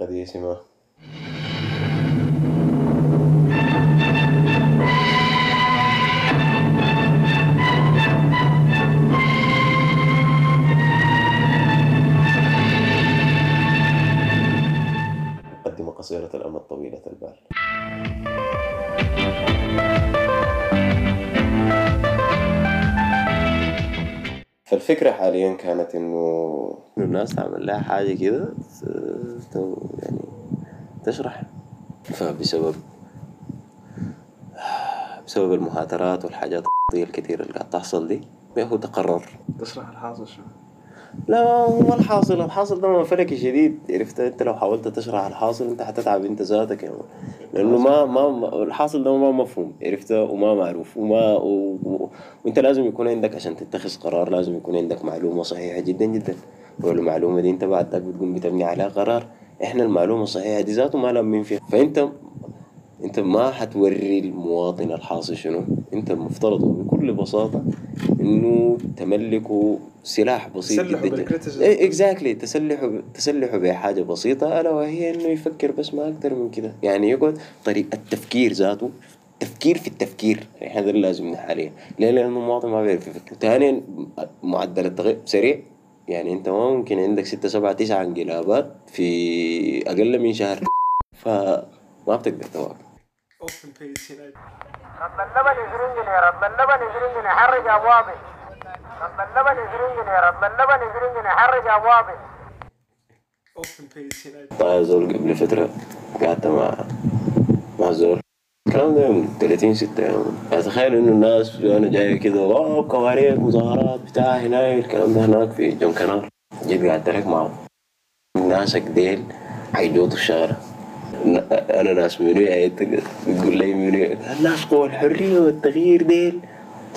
القديسمة. مقدمة قصيرة الأمد طويلة البال. فالفكرة حاليا كانت إنه الناس تعمل لها حاجة كده يعني تشرح، فبسبب المهاترات والحاجات الكتير اللي قاعد تحصل دي هو تقرر تشرح الحاصل شو. لا هو الحاصل ده ما فرق شديد، عرفت؟ انت لو حاولت تشرح الحاصل انت هتتعب انت ذاتك يعني، لانه ما الحاصل ده ما مفهوم، عرفت؟ وما معروف وانت لازم يكون عندك، عشان تتخذ قرار لازم يكون عندك معلومه صحيحه جدا جدا، والمعلومه دي انت بعد ذاك بتقوم بتبني عليها قرار. احنا المعلومه الصحيحه دي ذاته ما لامين فيها، فانت ما هتوري المواطن الحاصل شنو. انت المفترض بكل بساطه انه تملكه سلاح بسيط جدا، اكزاكتلي تسلحه بحاجه بسيطه، الا وهي انه يفكر، بس ما اكثر من كده. يعني يقعد طريقه التفكير ذاته، تفكير في التفكير، احنا ده اللي لازم حاليا. ليه؟ لانه المواطن ما بيعرف يفكر. ثانيا معدل التغيير سريع، يعني انت ما ممكن عندك 6 7 9 انقلابات في اقل من شهر، فما بتقدر تواكب. رب اللبن 20 جنيه، رب اللبن 20 جنيه، حرج ابوابي، رب اللبن 20 جنيه، رب اللبن 20 جنيه، حرج ابوابي. طيب زول قبل فترة قعدت مع زول، الكلام ده من 30/6 يعني. اتخيل انه الناس انا جاية كده واو كواريك مظاهرات بتاع هناك، الكلام ده هناك في جنكنار. جيت قعدت لك معه ناسك ديل حيجوطوا الشارع. أنا ناس منوية، تقول لي منوية الناس قوى الحرية والتغيير ديل.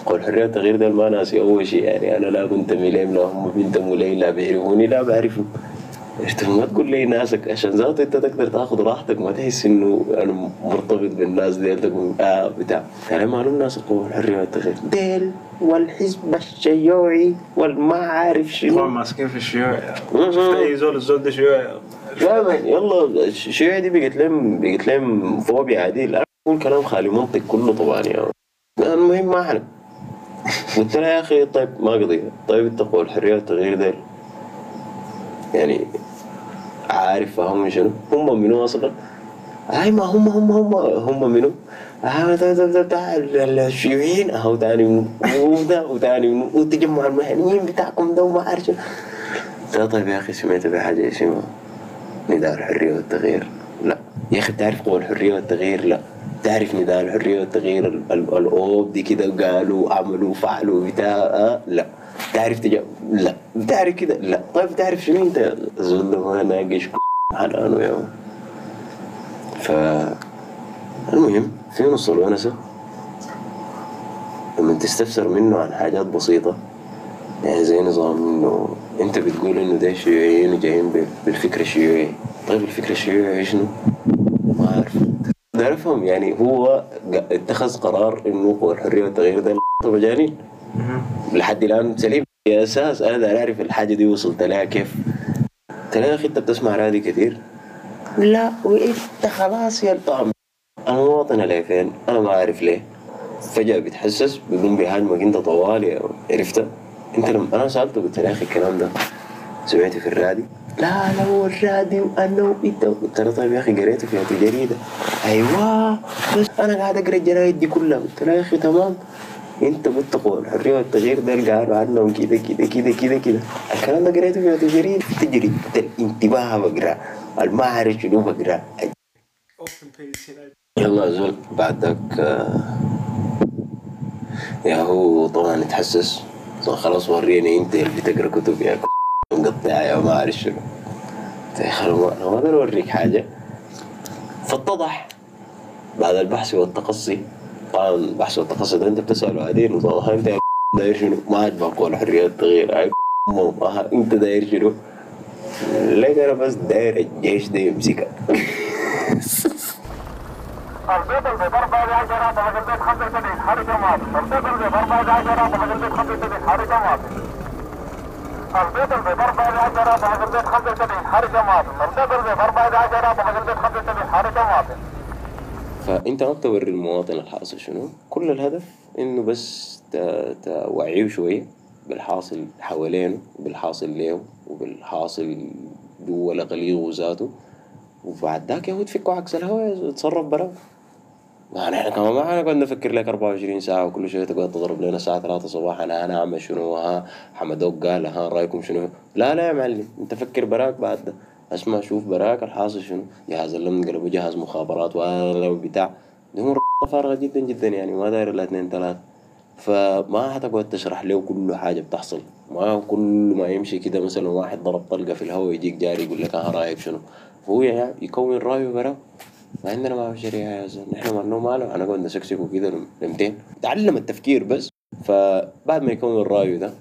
قوى الحرية والتغيير ديل ما ناسي أول شيء، يعني أنا لا كنت مليم، لا هم بينتموا لي، لا بيعرفوني، لا بعرفهم. ما تقول لي ناسك، عشان ذاته أنت تقدر تاخذ راحتك، ما تحس إنه أنا مرتبط بالناس ديل. تقول بتاع أنا ما لهم ناس قوى الحرية والتغيير ديل والحزب الشيوعي والما عارف شنو. طبعا ماسكين في الشيوعي، أي زول الزول ده شيوعي. لا يلا الشيوعي دي بقت لهم فوبيا عادي، لا يكون كلام خالي منطق كله طبعا يعني. المهم ما احنا قلت لها يا اخي طيب ما قضية، طيب التقوى الحرية والتغيير ديل يعني عارف فاهم شنو؟ هم منو اصلا؟ هاي ما هم منو؟ بتاع الشيوعيين اهو، تاني منو؟ وده وتاني منو؟ والتجمع المهنيين بتاعكم ده وما عارف شنو. قلت لها طيب يا اخي سمعت بحاجة اسمها نداء الحرية والتغيير؟ لا يا أخي بتعرف قوة الحرية والتغيير؟ لا بتعرف نداء الحرية والتغيير الأوب دي كده قالوا عملوا فعلوا بتاع لا بتعرف لا بتعرف كده لا. طيب بتعرف شنو أنت؟ الزول ده ما ناقش حنانه يا مان. فالمهم في نص الونسة لما تستفسر منه عن حاجات بسيطة، يعني زي نظام إنه أنت بتقول إنه ده شيوعيين وجايين بالفكرة الشيوعية. طيب الفكرة الشيوعية شنو؟ ما عارف تعرفهم، يعني هو اتخذ قرار إنه هو الحرية والتغيير ده مجانين لحد الآن سليم. يا أساس أنا أعرف الحاجة دي وصلت لها كيف. قلت لها يا أخي أنت بتسمع رادي كتير؟ لا وأنت خلاص يا طعم أنا مواطن عليه فين؟ أنا ما عارف ليه. فجأة بتحسس بيقوم بهاجمك أنت طوالي، عرفت؟ انت لما انا سالته قلت له يا اخي الكلام ده سمعته في الراديو؟ لا هو الراديو انا وانت. قلت له طيب يا اخي قريته في الجريده؟ ايوه بس انا قاعد اقرا الجرايد دي كلها. قلت له يا اخي تمام انت بتقول الحريه والتغيير ده اللي قالوا عنهم كده كده كده كده كده، الكلام ده قريته في الجريده، تجريده الانتباه بقرا، ما عارف شنو بقرا. يلا زول بعدك يا هو طبعا اتحسس خلاص، وريني انت اللي تقرا كتب يا مقطع يا ما اعرف شنو. قلت خلاص انا ما اقدر اوريك حاجه. فاتضح بعد البحث والتقصي، طبعا البحث والتقصي ده انت بتساله عادين، وضح انت داير شنو، ما عجبك ولا حريات تغيير، انت داير شنو؟ ليه انا بس داير الجيش ده يمسكك. البيت اللي بضربه عايز اراده حق البيت 75 حركه ماضي، البيت اللي بضربه عايز اراده حق البيت 75 حركه ماضي. البيت البيضاء 14 ابو غزلبيت 75 حركه مواطن، البيت البيضاء 14 ابو غزلبيت 75 حركه مواطن. فانت ما بتوري المواطن الحاصل شنو، كل الهدف انه بس توعيه شويه بالحاصل حوالينه، بالحاصل ليه وبالحاصل جوا لغليه وذاته، وبعد ذاك يا هو تفكوا عكس الهوا يتصرف براو. يعني احنا كمان ما كنا نفكر لك 24 ساعة وكل شوية تقعد تضرب لنا الساعة 3 صباحا أنا أعمل شنو، ها حمدوك قال ها رأيكم شنو. لا لا يا معلم، أنت فكر براك بعد ده، اسمع شوف براك الحاصل شنو، جهاز اللمن قلبه جهاز مخابرات ولا بتاع دي فارغة جدا جدا، يعني ما داير إلا 2 3. فما هتقعد تشرح له كل حاجة بتحصل، ما كل ما يمشي كده مثلا واحد ضرب طلقة في الهواء يجيك جاري يقول لك ها رأيك شنو، فهو يعني يكون رأيه براك. ما عندنا ما بشريها يا زلمة، نحن مالنا ماله، أنا قلنا سكسك وكذا لمتين، تعلم التفكير بس. فبعد ما يكون الرأي ده،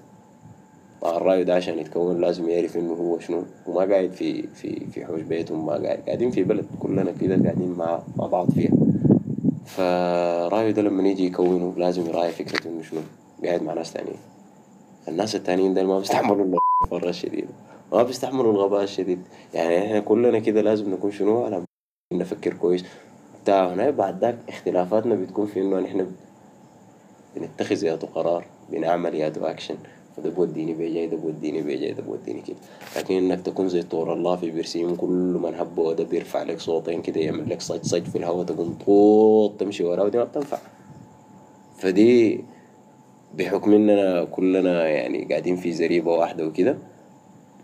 الرأي ده عشان يتكون لازم يعرف إنه هو شنو، وما قاعد في حوش بيتهم، ما قاعدين في بلد كلنا كذا قاعدين مع بعض فيها. فالرأي ده لما يجي يكونه لازم يراعي فكرة إنه شنو قاعد مع ناس تانيين، الناس التانيين ده ما بيستحملوا الغباء الشديد، ما بيستحملوا الغباء الشديد. يعني إحنا كلنا كذا لازم نكون شنو، على نفكر كويس بتاع هنا. بعد ذاك اختلافاتنا بتكون في انه نحن بنتخذ يا قرار، بنعمل يا اكشن، فده بوديني بيجي ده بوديني بيجي ده بوديني كده. لكن انك تكون زي طور الله في برسيم، كل من هبه ده بيرفع لك صوتين كده يعمل لك صج صج في الهواء تقوم طوط تمشي وراه، ودي ما بتنفع. فدي بحكم اننا كلنا يعني قاعدين في زريبه واحده وكده،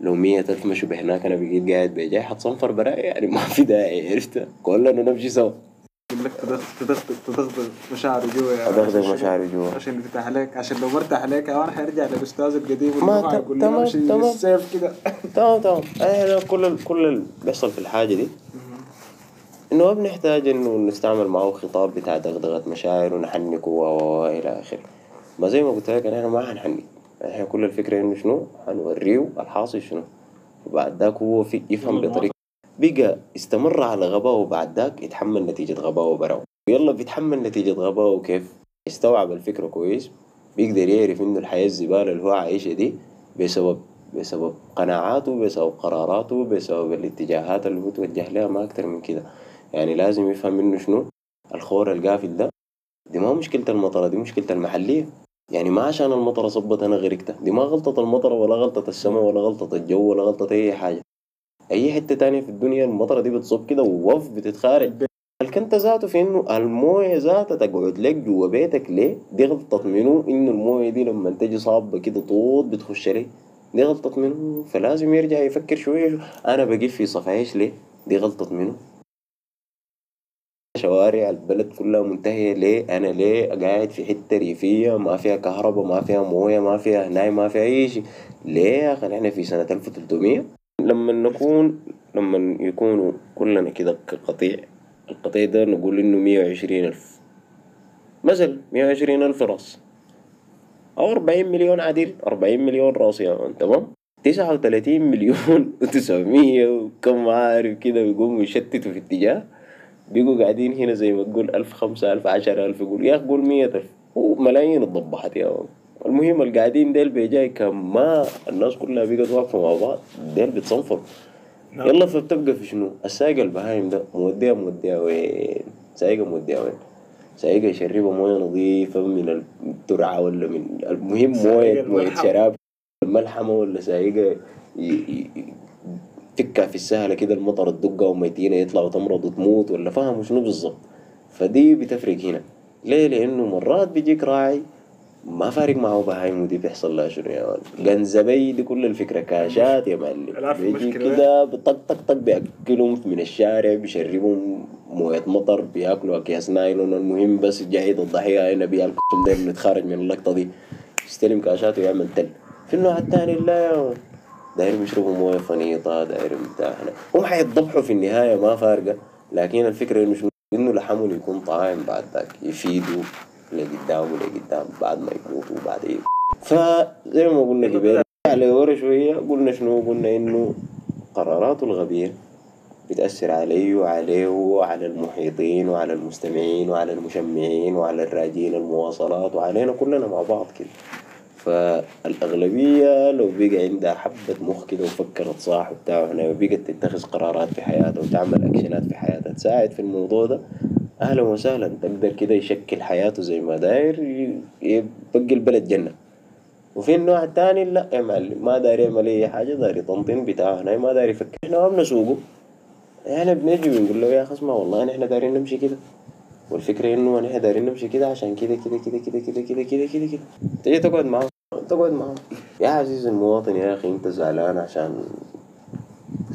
لو 100,000 مشوا بهناك أنا بقيت قاعد بجاي حتصنفر براي، يعني ما في داعي، عرفت؟ كلنا نمشي سوا. يقول لك تضغط مشاعري جوا، يعني تضغط مشاعري جوا عشان تفتح عليك، عشان لو مرتاح عليك أنا حيرجع للأستاذ القديم والموضوع يقول لي أمشي السيف كده. تمام. أنا كل اللي بيحصل في الحاجة دي إنه ما بنحتاج إنه نستعمل معه خطاب بتاع دغدغة مشاعر ونحنك وإلى آخره. ما زي ما قلت لك أنا ما هنحنك، احنا كل الفكرة انه شنو هنوريه الحاصل شنو، وبعد ذاك هو يفهم بطريقة بقى استمر على غباوه، بعد ذاك يتحمل نتيجة غباوه براو. ويلا بيتحمل نتيجة غباوه كيف؟ يستوعب الفكرة كويس، بيقدر يعرف انه الحياة الزبالة اللي هو عايشها دي بسبب قناعاته، بسبب قراراته، بسبب الاتجاهات اللي هو توجه لها، ما أكتر من كده. يعني لازم يفهم انه شنو الخور القافل ده، دي ما مشكلة المطرة، دي مشكلة المحلية. يعني ما عشان المطرة صبت أنا غرقت، دي ما غلطة المطرة ولا غلطة السماء ولا غلطة الجو ولا غلطة أي حاجة. أي حتة تانية في الدنيا المطرة دي بتصب كده ووف بتتخارج. الكنت ذاته في إنه الموية ذاتها تقعد لك جوا بيتك ليه؟ دي غلطة منه، إنه الموية دي لما تجي صابة كده طوط بتخش ليه؟ دي غلطة منه، فلازم يرجع يفكر شوية أنا بقيف في صفايش ليه؟ دي غلطة منه. شوارع البلد كلها منتهية ليه؟ أنا ليه قاعد في حتة ريفية ما فيها كهرباء ما فيها موية ما فيها هناي ما فيها أي شيء؟ ليه يا أخي؟ إحنا في سنة 1300 لما يكونوا كلنا كده قطيع، القطيع ده نقول إنه 120,000 مثلا، 120,000 راس أو 40 مليون عديل، 40 مليون راس يعني تمام؟ 39,900 وكم عارف كده بيقوموا يشتتوا في اتجاه، بيجوا قاعدين هنا زي ما تقول 1000 5000 10,000، يقول يا أخي قول 100,000 وملايين اتضبحت يا ولد. المهم القاعدين ديل بيجاي كما الناس كلها بقت واقفة مع بعض ديل بتصنفروا. يلا فبتبقى في شنو؟ السايق البهايم ده موديها وين؟ سايقة موديها وين؟ سايقة يشربها موية نظيفة من الترعة ولا من المهم موية شراب الملحمة، ولا سايقة تكع في السهلة كده المطر الدقة وميتينة يطلع وتمرض وتموت، ولا فاهموا شنو بالظبط؟ فدي بتفرق هنا ليه؟ لأنه مرات بيجيك راعي ما فارق معه بهايم، ودي بيحصل لها شنو يا ولد؟ قنزبي، دي كل الفكرة كاشات يا معلم، بيجي كده طق طق طق بيأكلهم من الشارع، بيشربهم موية مطر، بيأكلوا أكياس نايلون، المهم بس جايد الضحية هنا بيأكلهم دايما نتخارج من اللقطة دي، يستلم كاشات ويعمل تل. في النوع الثاني لا يا ولد، دايرين يشربوا مويه فنيطه، دايرين بتاع هنا، هم حيتضبحوا في النهايه ما فارقه، لكن الفكره مش انه لحمهم يكون طعام بعد ذاك يفيدوا لقدام بعد ما يموتوا بعدين. فزي ما قلنا قبل على ورا شويه، قلنا شنو؟ قلنا انه قراراته الغبيه بتاثر عليه وعليه وعلى المحيطين وعلى المستمعين وعلى المشمعين وعلى الراجين المواصلات وعلينا كلنا مع بعض كده. ف فالاغلبيه لو بقى عندها حبه مخ كده وفكرت صح وبتاع، لو بقت تتخذ قرارات في حياتها وتعمل اكشنات في حياتها تساعد في الموضوع ده، اهلا وسهلا تقدر كده يشكل حياته زي ما داير، يبقى البلد جنه. وفي النوع الثاني لا يا معلم ما داري يعمل اي حاجه، داري تنطين بتاعه هنا، ما داري يفكر. احنا ما بنسوقه، احنا بنجي بنقول له يا اخي اسمع والله احنا دارين نمشي كده، والفكره انه احنا دارين نمشي كده عشان كده كده كده كده كده كده كده كده كده. تجي تقعد معاه يا عزيز المواطن يا اخي انت زعلان عشان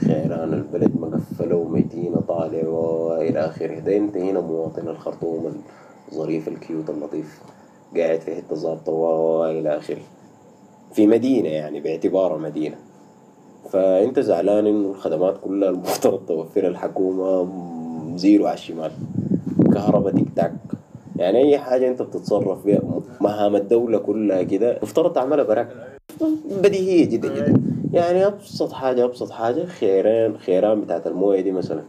خيران البلد مقفله ومدينه طالعه والى اخره، ده انت هنا مواطن الخرطوم الظريف الكيوت اللطيف قاعد في حته ظابطه والى اخره في مدينه، يعني باعتبارها مدينه، فانت زعلان انه الخدمات كلها المفترض توفرها الحكومه زيرو على الشمال، كهرباء تيك تاك، يعني اي حاجه انت بتتصرف بيها مهام الدوله كلها كده مفترض تعملها براك، بديهيه جدا جدا. يعني ابسط حاجه خيران بتاعت المويه دي مثلا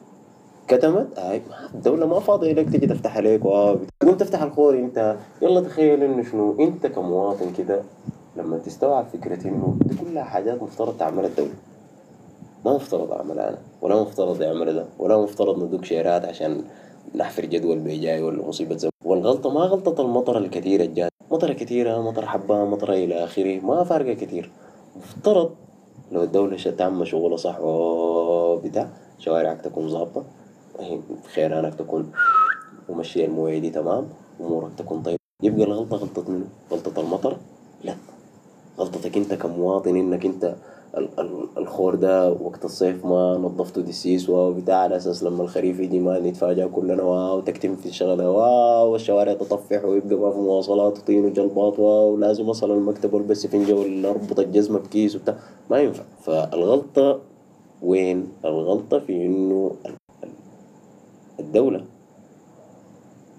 كتمت، هاي الدوله ما فاضيه لك تجي تفتح عليك تقوم تفتح الخور انت. يلا تخيل انه شنو انت كمواطن كده لما تستوعب فكرة انه دي كلها حاجات مفترض تعملها الدولة، ما مفترض اعملها انا، ولا مفترض يعمل ده، ولا مفترض ندق شعارات عشان نحفر جدول بيجاي ولا مصيبة زمن. والغلطة ما غلطة المطر الكثيرة الجاية، مطر كثيرة، مطر حبة، مطر الى اخره، ما فارقة كثير. مفترض لو الدولة تعمل شغلها صح بتاع شوارعك تكون ظابطة، خيرانك تكون ومشي المويه دي تمام، امورك تكون طيبة. يبقى الغلطة غلطة منه، غلطة المطر؟ لا، غلطتك انت كمواطن انك انت الخور ده وقت الصيف ما نظفته دسيس وبتاع، على اساس لما الخريف يجي ما نتفاجئ كلنا وتكتم في الشغله والشوارع تطفح ويبقى ما في مواصلات وطين وجلباط ولازم اصل المكتب والبس فنجه ولا اربط الجزمه بكيس وبتاع، ما ينفع. فالغلطه وين؟ الغلطه في انه الدوله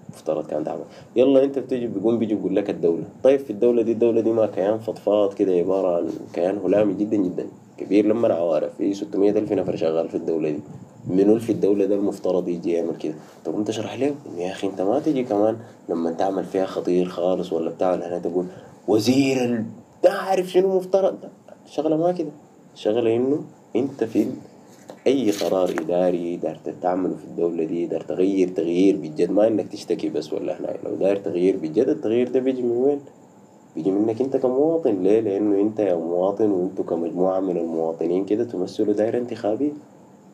مفترض كان دعمه. يلا انت بيجي بيقول لك الدوله، طيب في الدوله دي ما كيان فضفاض كده، عباره عن كيان هلامي جدا جدا كبير لما العوارف، في 600,000 نفر شغال في الدوله دي، منو في الدوله ده المفترض يجي يعمل كده؟ طب انت اشرح لهم يا اخي، انت ما تجي كمان لما تعمل فيها خطير خالص ولا بتاع هنا تقول وزير تعرف شنو مفترض، شغله ما كده، شغله انه انت في اي قرار اداري دار تعمله في الدوله دي دار تغيير بالجد، ما انك تشتكي بس ولا هنا، لو داير تغيير بالجد التغيير ده بيجي من وين؟ بيجي منك انت كمواطن. ليه؟ لانه انت يا مواطن وانتوا كمجموعه من المواطنين كده تمثلوا دائره انتخابيه،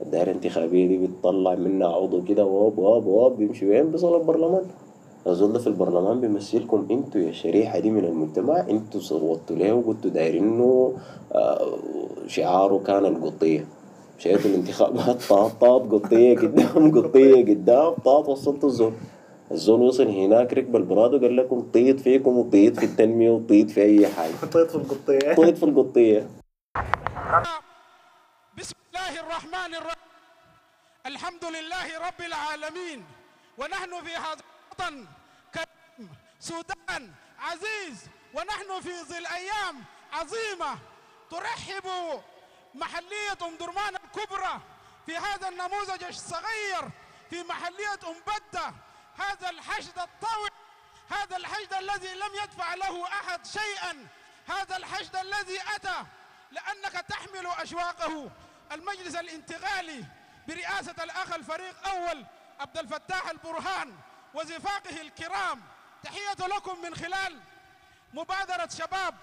الدائره الانتخابيه دي بتطلع منها عضو كده واب واب واب بيمشي وين؟ بيصل البرلمان. الزول ده في البرلمان بيمثلكم انتوا يا الشريحه دي من المجتمع، انتوا صوتوا ليه وقلتوا دايرينه شعاره كان القطيه، شايف الانتخابات طاط قطيه قدام قطيه قدام طاط، وصلت الزول وصل هناك ركب البراد وقال لكم طيط فيكم وطيط في التنميه وطيط في اي حاجه، طيط في القطيه. بسم الله الرحمن الرحيم، الحمد لله رب العالمين، ونحن في هذا الوطن كريم سودان عزيز، ونحن في ظل ايام عظيمه ترحب محلية أم درمان الكبرى في هذا النموذج الصغير في محلية أم بدة، هذا الحشد الطويل، هذا الحشد الذي لم يدفع له أحد شيئا، هذا الحشد الذي أتى لأنك تحمل أشواقه. المجلس الانتقالي برئاسة الأخ الفريق أول عبد الفتاح البرهان وزفاقه الكرام، تحية لكم من خلال مبادرة شباب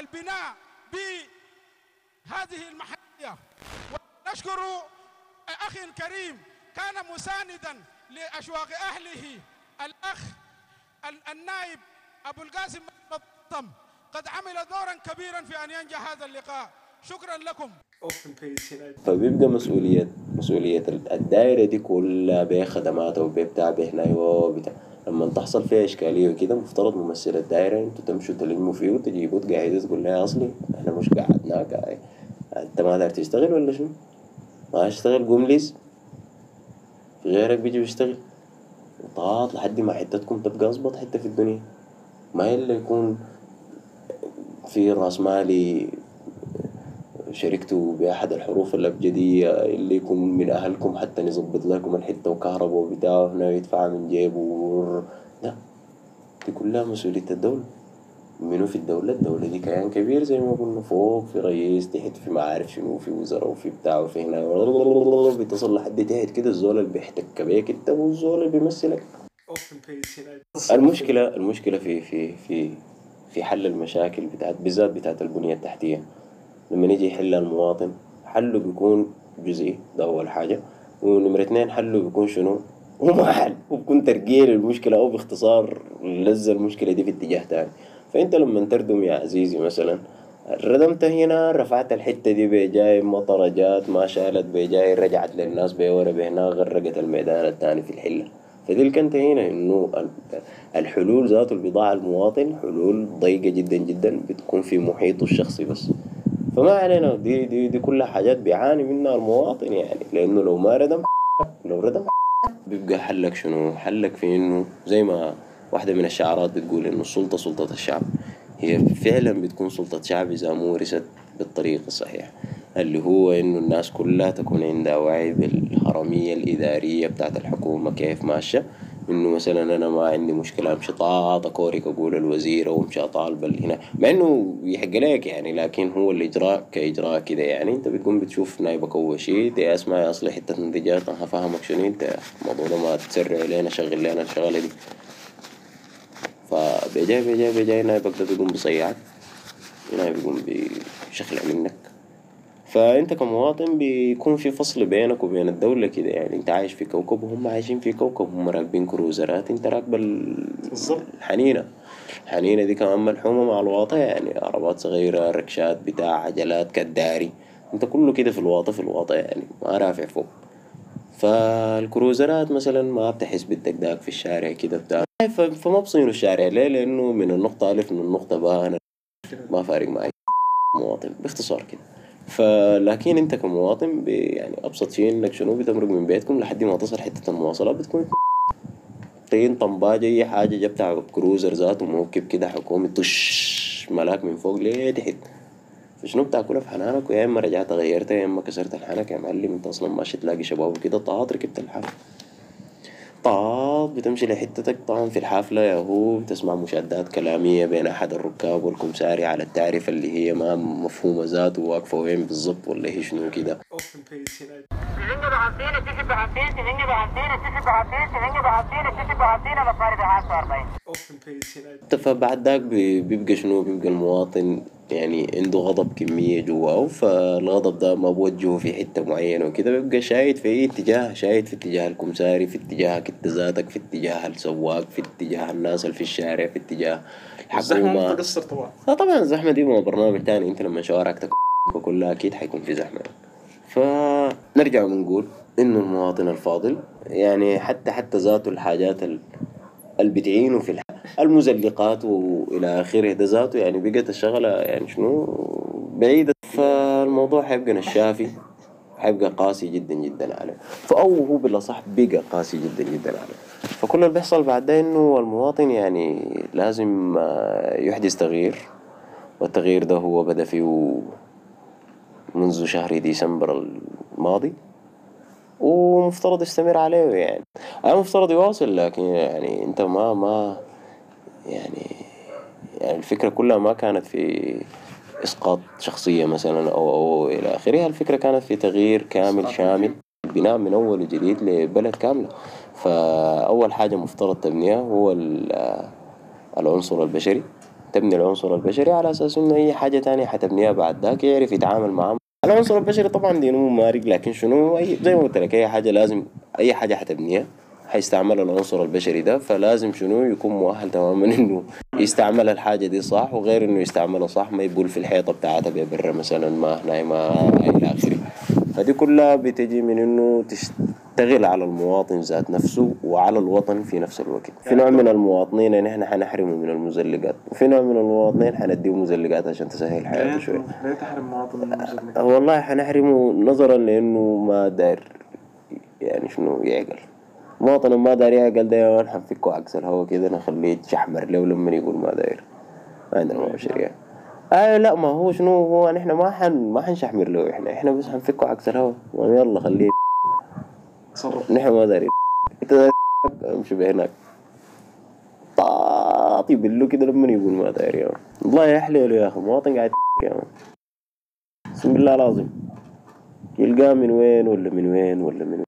البناء بهذه المحلية. ونشكر أخي الكريم كان مساندا لأشواق أهله الأخ النائب أبو القاسم الطم، قد عمل دورا كبيرا في أن ينجح هذا اللقاء، شكرا لكم. فبيبقى مسؤولية الدائرة دي كلها بخدماتها وبتاع بهنا وبتاع، لما تحصل فيها إشكالية وكده مفترض ممثل الدائرة انتوا تمشوا تلموا فيه وتجيبوا تقعدوا تقول لها أصلي احنا مش قعدناك انت ما قدرت تشتغل ولا شنو؟ ما اشتغل قوم ليز، غيرك بيجي ويشتغل طاط لحد ما حتتكم تبقى اظبط حته في الدنيا. ما الا يكون في راس مالي شركته باحد الحروف الابجديه اللي يكون من اهلكم حتى يظبط لكم الحته وكهرباء وبتاع هنا يدفعها من جيبه، لا دي كلها مسؤوليه الدوله. منو في الدولة. الدولة دي كيان كبير زي ما قلنا، فوق في رئيس، تحت في ما عارف شنو، في وزراء وفي بتاع وفي هنا، بيتصل لحد تحت كده الزول اللي بيحتك بيك انت والزول اللي بيمثلك. المشكلة في في في في حل المشاكل بالذات بتاعت البنية التحتية. لما نيجي يحل المواطن، حله بيكون جزئي، ده أول حاجة. ونمرة 2، حله بيكون شنو؟ وما حل، وبكون ترقية للمشكلة أو باختصار لزة المشكلة دي في اتجاه تاني. فأنت لما تردم يا عزيزي مثلا، ردمت هنا، رفعت الحتة دي، بيجاي مطرة جات ما شالت، بيجاي رجعت للناس بيورا بهنا، غرقت الميدان التاني في الحلة. فدي كانت هنا إنه الحلول ذات البضاعة المواطن حلول ضيقة جدا جدا، بتكون في محيطه الشخصي بس. فما علينا، دي كلها حاجات بيعاني منها المواطن يعني، لأنه لو ما ردم، لو ردم بيبقى حلك شنو؟ حلك في إنه زي ما واحدة من الشعارات بتقول إنه السلطة سلطة الشعب. هي فعلا بتكون سلطة شعب إذا مورست بالطريقة الصحيحة، اللي هو إنه الناس كلها تكون عندها وعي بالهرمية الإدارية بتاعت الحكومة كيف ماشية. إنه مثلا أنا ما عندي مشكلة أمشي طاطا كوريك أقول الوزير أو أمشي أطالب هنا، مع إنه يحق لك يعني، لكن هو الإجراء كإجراء كده يعني. أنت بتكون بتشوف نايبك أول شيء، دي أسمع يا أصلي حتة انتجات أنا هفهمك شنو أنت الموضوع ده، ما تسرع لينا، شغل لينا الشغلة دي. فبيجاي نايبك ده بيقوم بيصيعك، نايب بيقوم بيشخلع منك. فأنت كمواطن بيكون في فصل بينك وبين الدولة كده يعني، أنت عايش في كوكب وهم عايشين في كوكب، هم راكبين كروزرات، أنت راكب الحنينة دي كمان ملحومة مع الواطة يعني، عربات صغيرة، ركشات، بتاع، عجلات، كداري، أنت كله كده في الواطة يعني، ما رافع فوق. فالكروزرات مثلا ما بتحس بالدقداق في الشارع كده بتاع، فما بصينوا الشارع ليه؟ لأنه من النقطة ألف من النقطة باء أنا ما فارق معي مواطن باختصار كده. فلكن انت كمواطن يعني ابسط شيء انك شنو بتمرق من بيتكم لحد ما تصل حته المواصلات، بتكون طين طنباجه اي حاجه جبت على كروزر ذاته موكب كده حكومي، طش ملاك من فوق ليه تحت، فشنو بتاكلها في حنانك، ويا اما رجعت غيرتها يا اما كسرت الحنك يا معلم. انت اصلا ماشي تلاقي شباب كده طاط ركبت الحافله، طاط بتمشي لحتتك، طعن في الحافله يا هو، بتسمع مشادات كلاميه بين احد الركاب والكمساري على التعريفه اللي هي ما مفهومه ذاته، واقفه وين بالظبط ولا هي شنو كده. فبعد ذاك بيبقى شنو؟ بيبقى المواطن يعني عنده غضب كمية جواه، فالغضب ده ما بوجهه في حتة معينة وكده، بيبقى شايد في اتجاه، شايد في اتجاه الكمساري، في اتجاه ذاتك، في اتجاه السواق، في اتجاه الناس اللي في الشارع، في اتجاه الحكومة. طبعا الزحمة دي ما برنامج تاني، انت لما شوارعك تكون كلها اكيد حيكون في زحمة. فنرجع ونقول انه المواطن الفاضل يعني حتى ذاته الحاجات اللي بتعينه في المزلقات والى اخره ده ذاته يعني بقت الشغله يعني شنو بعيده. فالموضوع حيبقى نشافي، حيبقى قاسي جدا جدا عليه، او هو بالاصح بقى قاسي جدا جدا عليه. فكل اللي بيحصل بعد ده انه المواطن يعني لازم يحدث تغيير، والتغيير ده هو بدا فيه منذ شهر ديسمبر الماضي، ومفترض يستمر عليه يعني، أنا مفترض يواصل. لكن يعني أنت ما يعني الفكرة كلها ما كانت في إسقاط شخصية مثلا أو إلى آخره، الفكرة كانت في تغيير كامل شامل، بناء من أول وجديد لبلد كاملة. فأول حاجة مفترض تبنيها هو العنصر البشري، تبني العنصر البشري على أساس إنه أي حاجة تانية حتبنيها بعد ذاك يعرف يتعامل معها. العنصر البشري طبعا دينه ممارق، لكن شنو زي ما قلت لك اي حاجه لازم، اي حاجه حتبنيها حيستعمل العنصر البشري ده، فلازم شنو يكون مؤهل تماما انه يستعمل الحاجه دي صح، وغير انه يستعملها صح ما يبول في الحيطه بتاعتها ببره مثلا، ما هنا ما الى اخره. فدي كلها بتجي من انه تشتغل على المواطن ذات نفسه وعلى الوطن في نفس الوقت. في نوع من المواطنين ان احنا حنحرمه من المزلقات، وفي نوع من المواطنين حنديه مزلقات عشان تسهل حياته شويه. لا تحرم مواطن من المزلقات، والله حنحرمه نظرا لانه ما دار يعني شنو يعقل. مواطن ما دار يعقل ده حنفكه عكس الهوا كده، نخليه يتشحمر له لما يقول ما داير، ما عندنا مشاريع. لا ما هو شنو هو احنا ما حنشحمر له، احنا بس حنفكه عكس الهوا، يلا خليه نحن ما دارين، انت دارين امشي بهناك طاط يبلو كده لما يقول ما داير يا مان. الله يحليله يا اخي، مواطن قاعد يا مان، بسم الله العظيم. يلقاه من وين ولا من وين ولا من وين.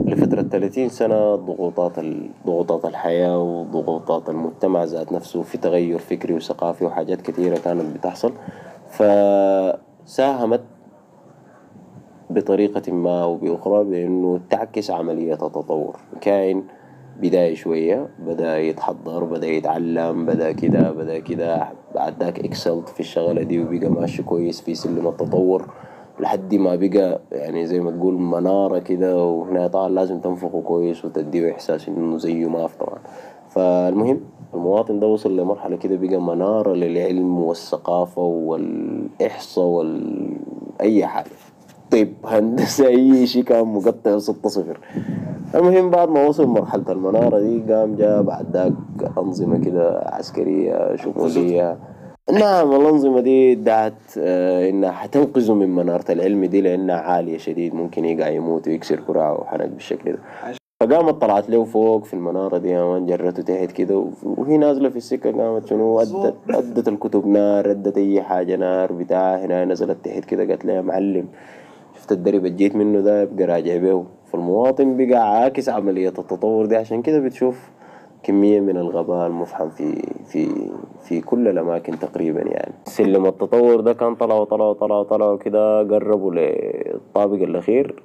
لفترة 30 سنة ضغوطات الحياة وضغوطات المجتمع ذات نفسه، في تغير فكري وثقافي وحاجات كثيرة كانت بتحصل، فساهمت بطريقة ما وبأخرى بأنه تعكس عملية التطور. كائن بداية شوية، بدأ يتحضر، بدأ يتعلم، بدأ كده بعد ذاك اكسلت في الشغلة دي وبقى ماشي كويس في سلم التطور لحد ما بقى يعني زي ما تقول منارة كده، وهنا طبعا لازم تنفخه كويس وتديه إحساس إنه زيه ما في طبعا. فالمهم المواطن ده وصل لمرحلة كده بقى منارة للعلم والثقافة والإحصاء وأي حاجة، طيب هندسة أي شيء كان مقطع 6-0. المهم بعد ما وصل مرحلة المنارة دي قام جاء بعد ذاك أنظمة كده عسكرية شمولية. نعم الأنظمة دي ادعت إنها حتنقذه من منارة العلم دي لأنها عالية شديد، ممكن يقع يموت ويكسر كرعه وحنك بالشكل ده. فقامت طلعت له فوق في المنارة دي يا مان، جرته تحت كده وهي نازلة في السكة قامت شنو أدت الكتب نار، أدت أي حاجة نار بتاع، هنا نزلت تحت كده قالت له يا معلم شفت الدرب جيت منه ده يبقى راجع بيه. فالمواطن بقى عاكس عملية التطور دي، عشان كده بتشوف كمية من الغباء المفحم في كل الأماكن تقريبا. يعني سلم التطور ده كان طلع وطلع وطلع وطلع وكده، قربوا للطابق الأخير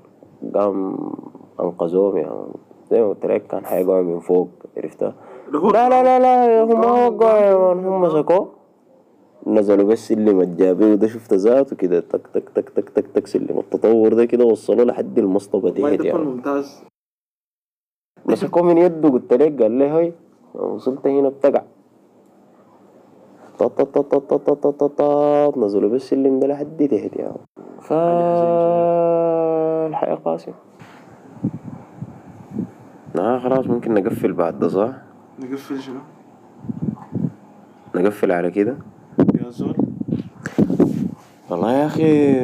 قام أنقذوهم يعني زي ما قلت لك كان حيقعوا من فوق عرفتها. لا لا لا لا هم ما وقعوا يا مان، هم سكوا نزلوا بس سلم الجابي وده شفت ذاته كده تك تك تك تك تك تك سلم التطور ده كده وصلوا لحد المصطبة دي. والله ده ممتاز، مسكوه من يده قلت لك قال لي هاي وصلت هنا بتقع طط طط طط طط طط طط طط طط نزلوا بالسلم ده لحد تحت يا عم. فالحياة قاسية. خلاص ممكن نقفل بعد ده صح؟ نقفل شنو؟ نقفل على كده؟ يا زول والله يا أخي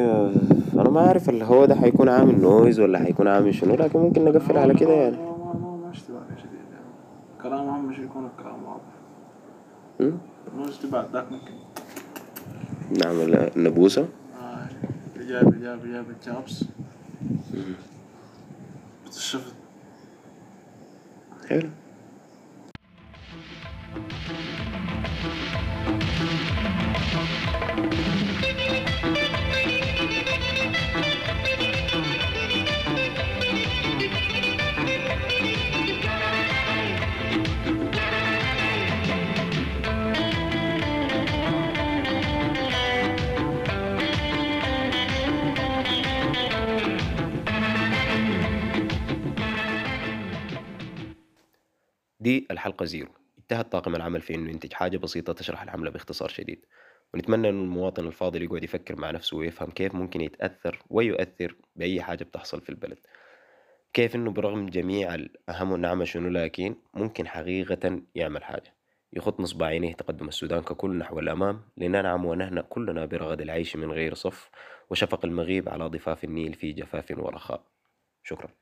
أنا ما أعرف الهوا ده حيكون عامل نويز ولا حيكون عامل شنو، لكن ممكن نقفل على كده يعني. كلام أهم شيء يكون الكلام واضح. نوجد بعد ذاك ممكن نعمل نبوسة. جاب الجابس بتشفت حلو. دي الحلقة 0، اجتهد طاقم العمل في انه ينتج حاجة بسيطة تشرح الحملة باختصار شديد، ونتمنى انه المواطن الفاضل يقعد يفكر مع نفسه ويفهم كيف ممكن يتأثر ويؤثر بأي حاجة بتحصل في البلد، كيف انه برغم جميع الأهم والنعمة شنو لكن ممكن حقيقة يعمل حاجة، يخط نصب عينيه تقدم السودان ككل نحو الأمام، لننعم ونهنأ كلنا برغد العيش من غير صف وشفق المغيب على ضفاف النيل في جفاف ورخاء. شكرا.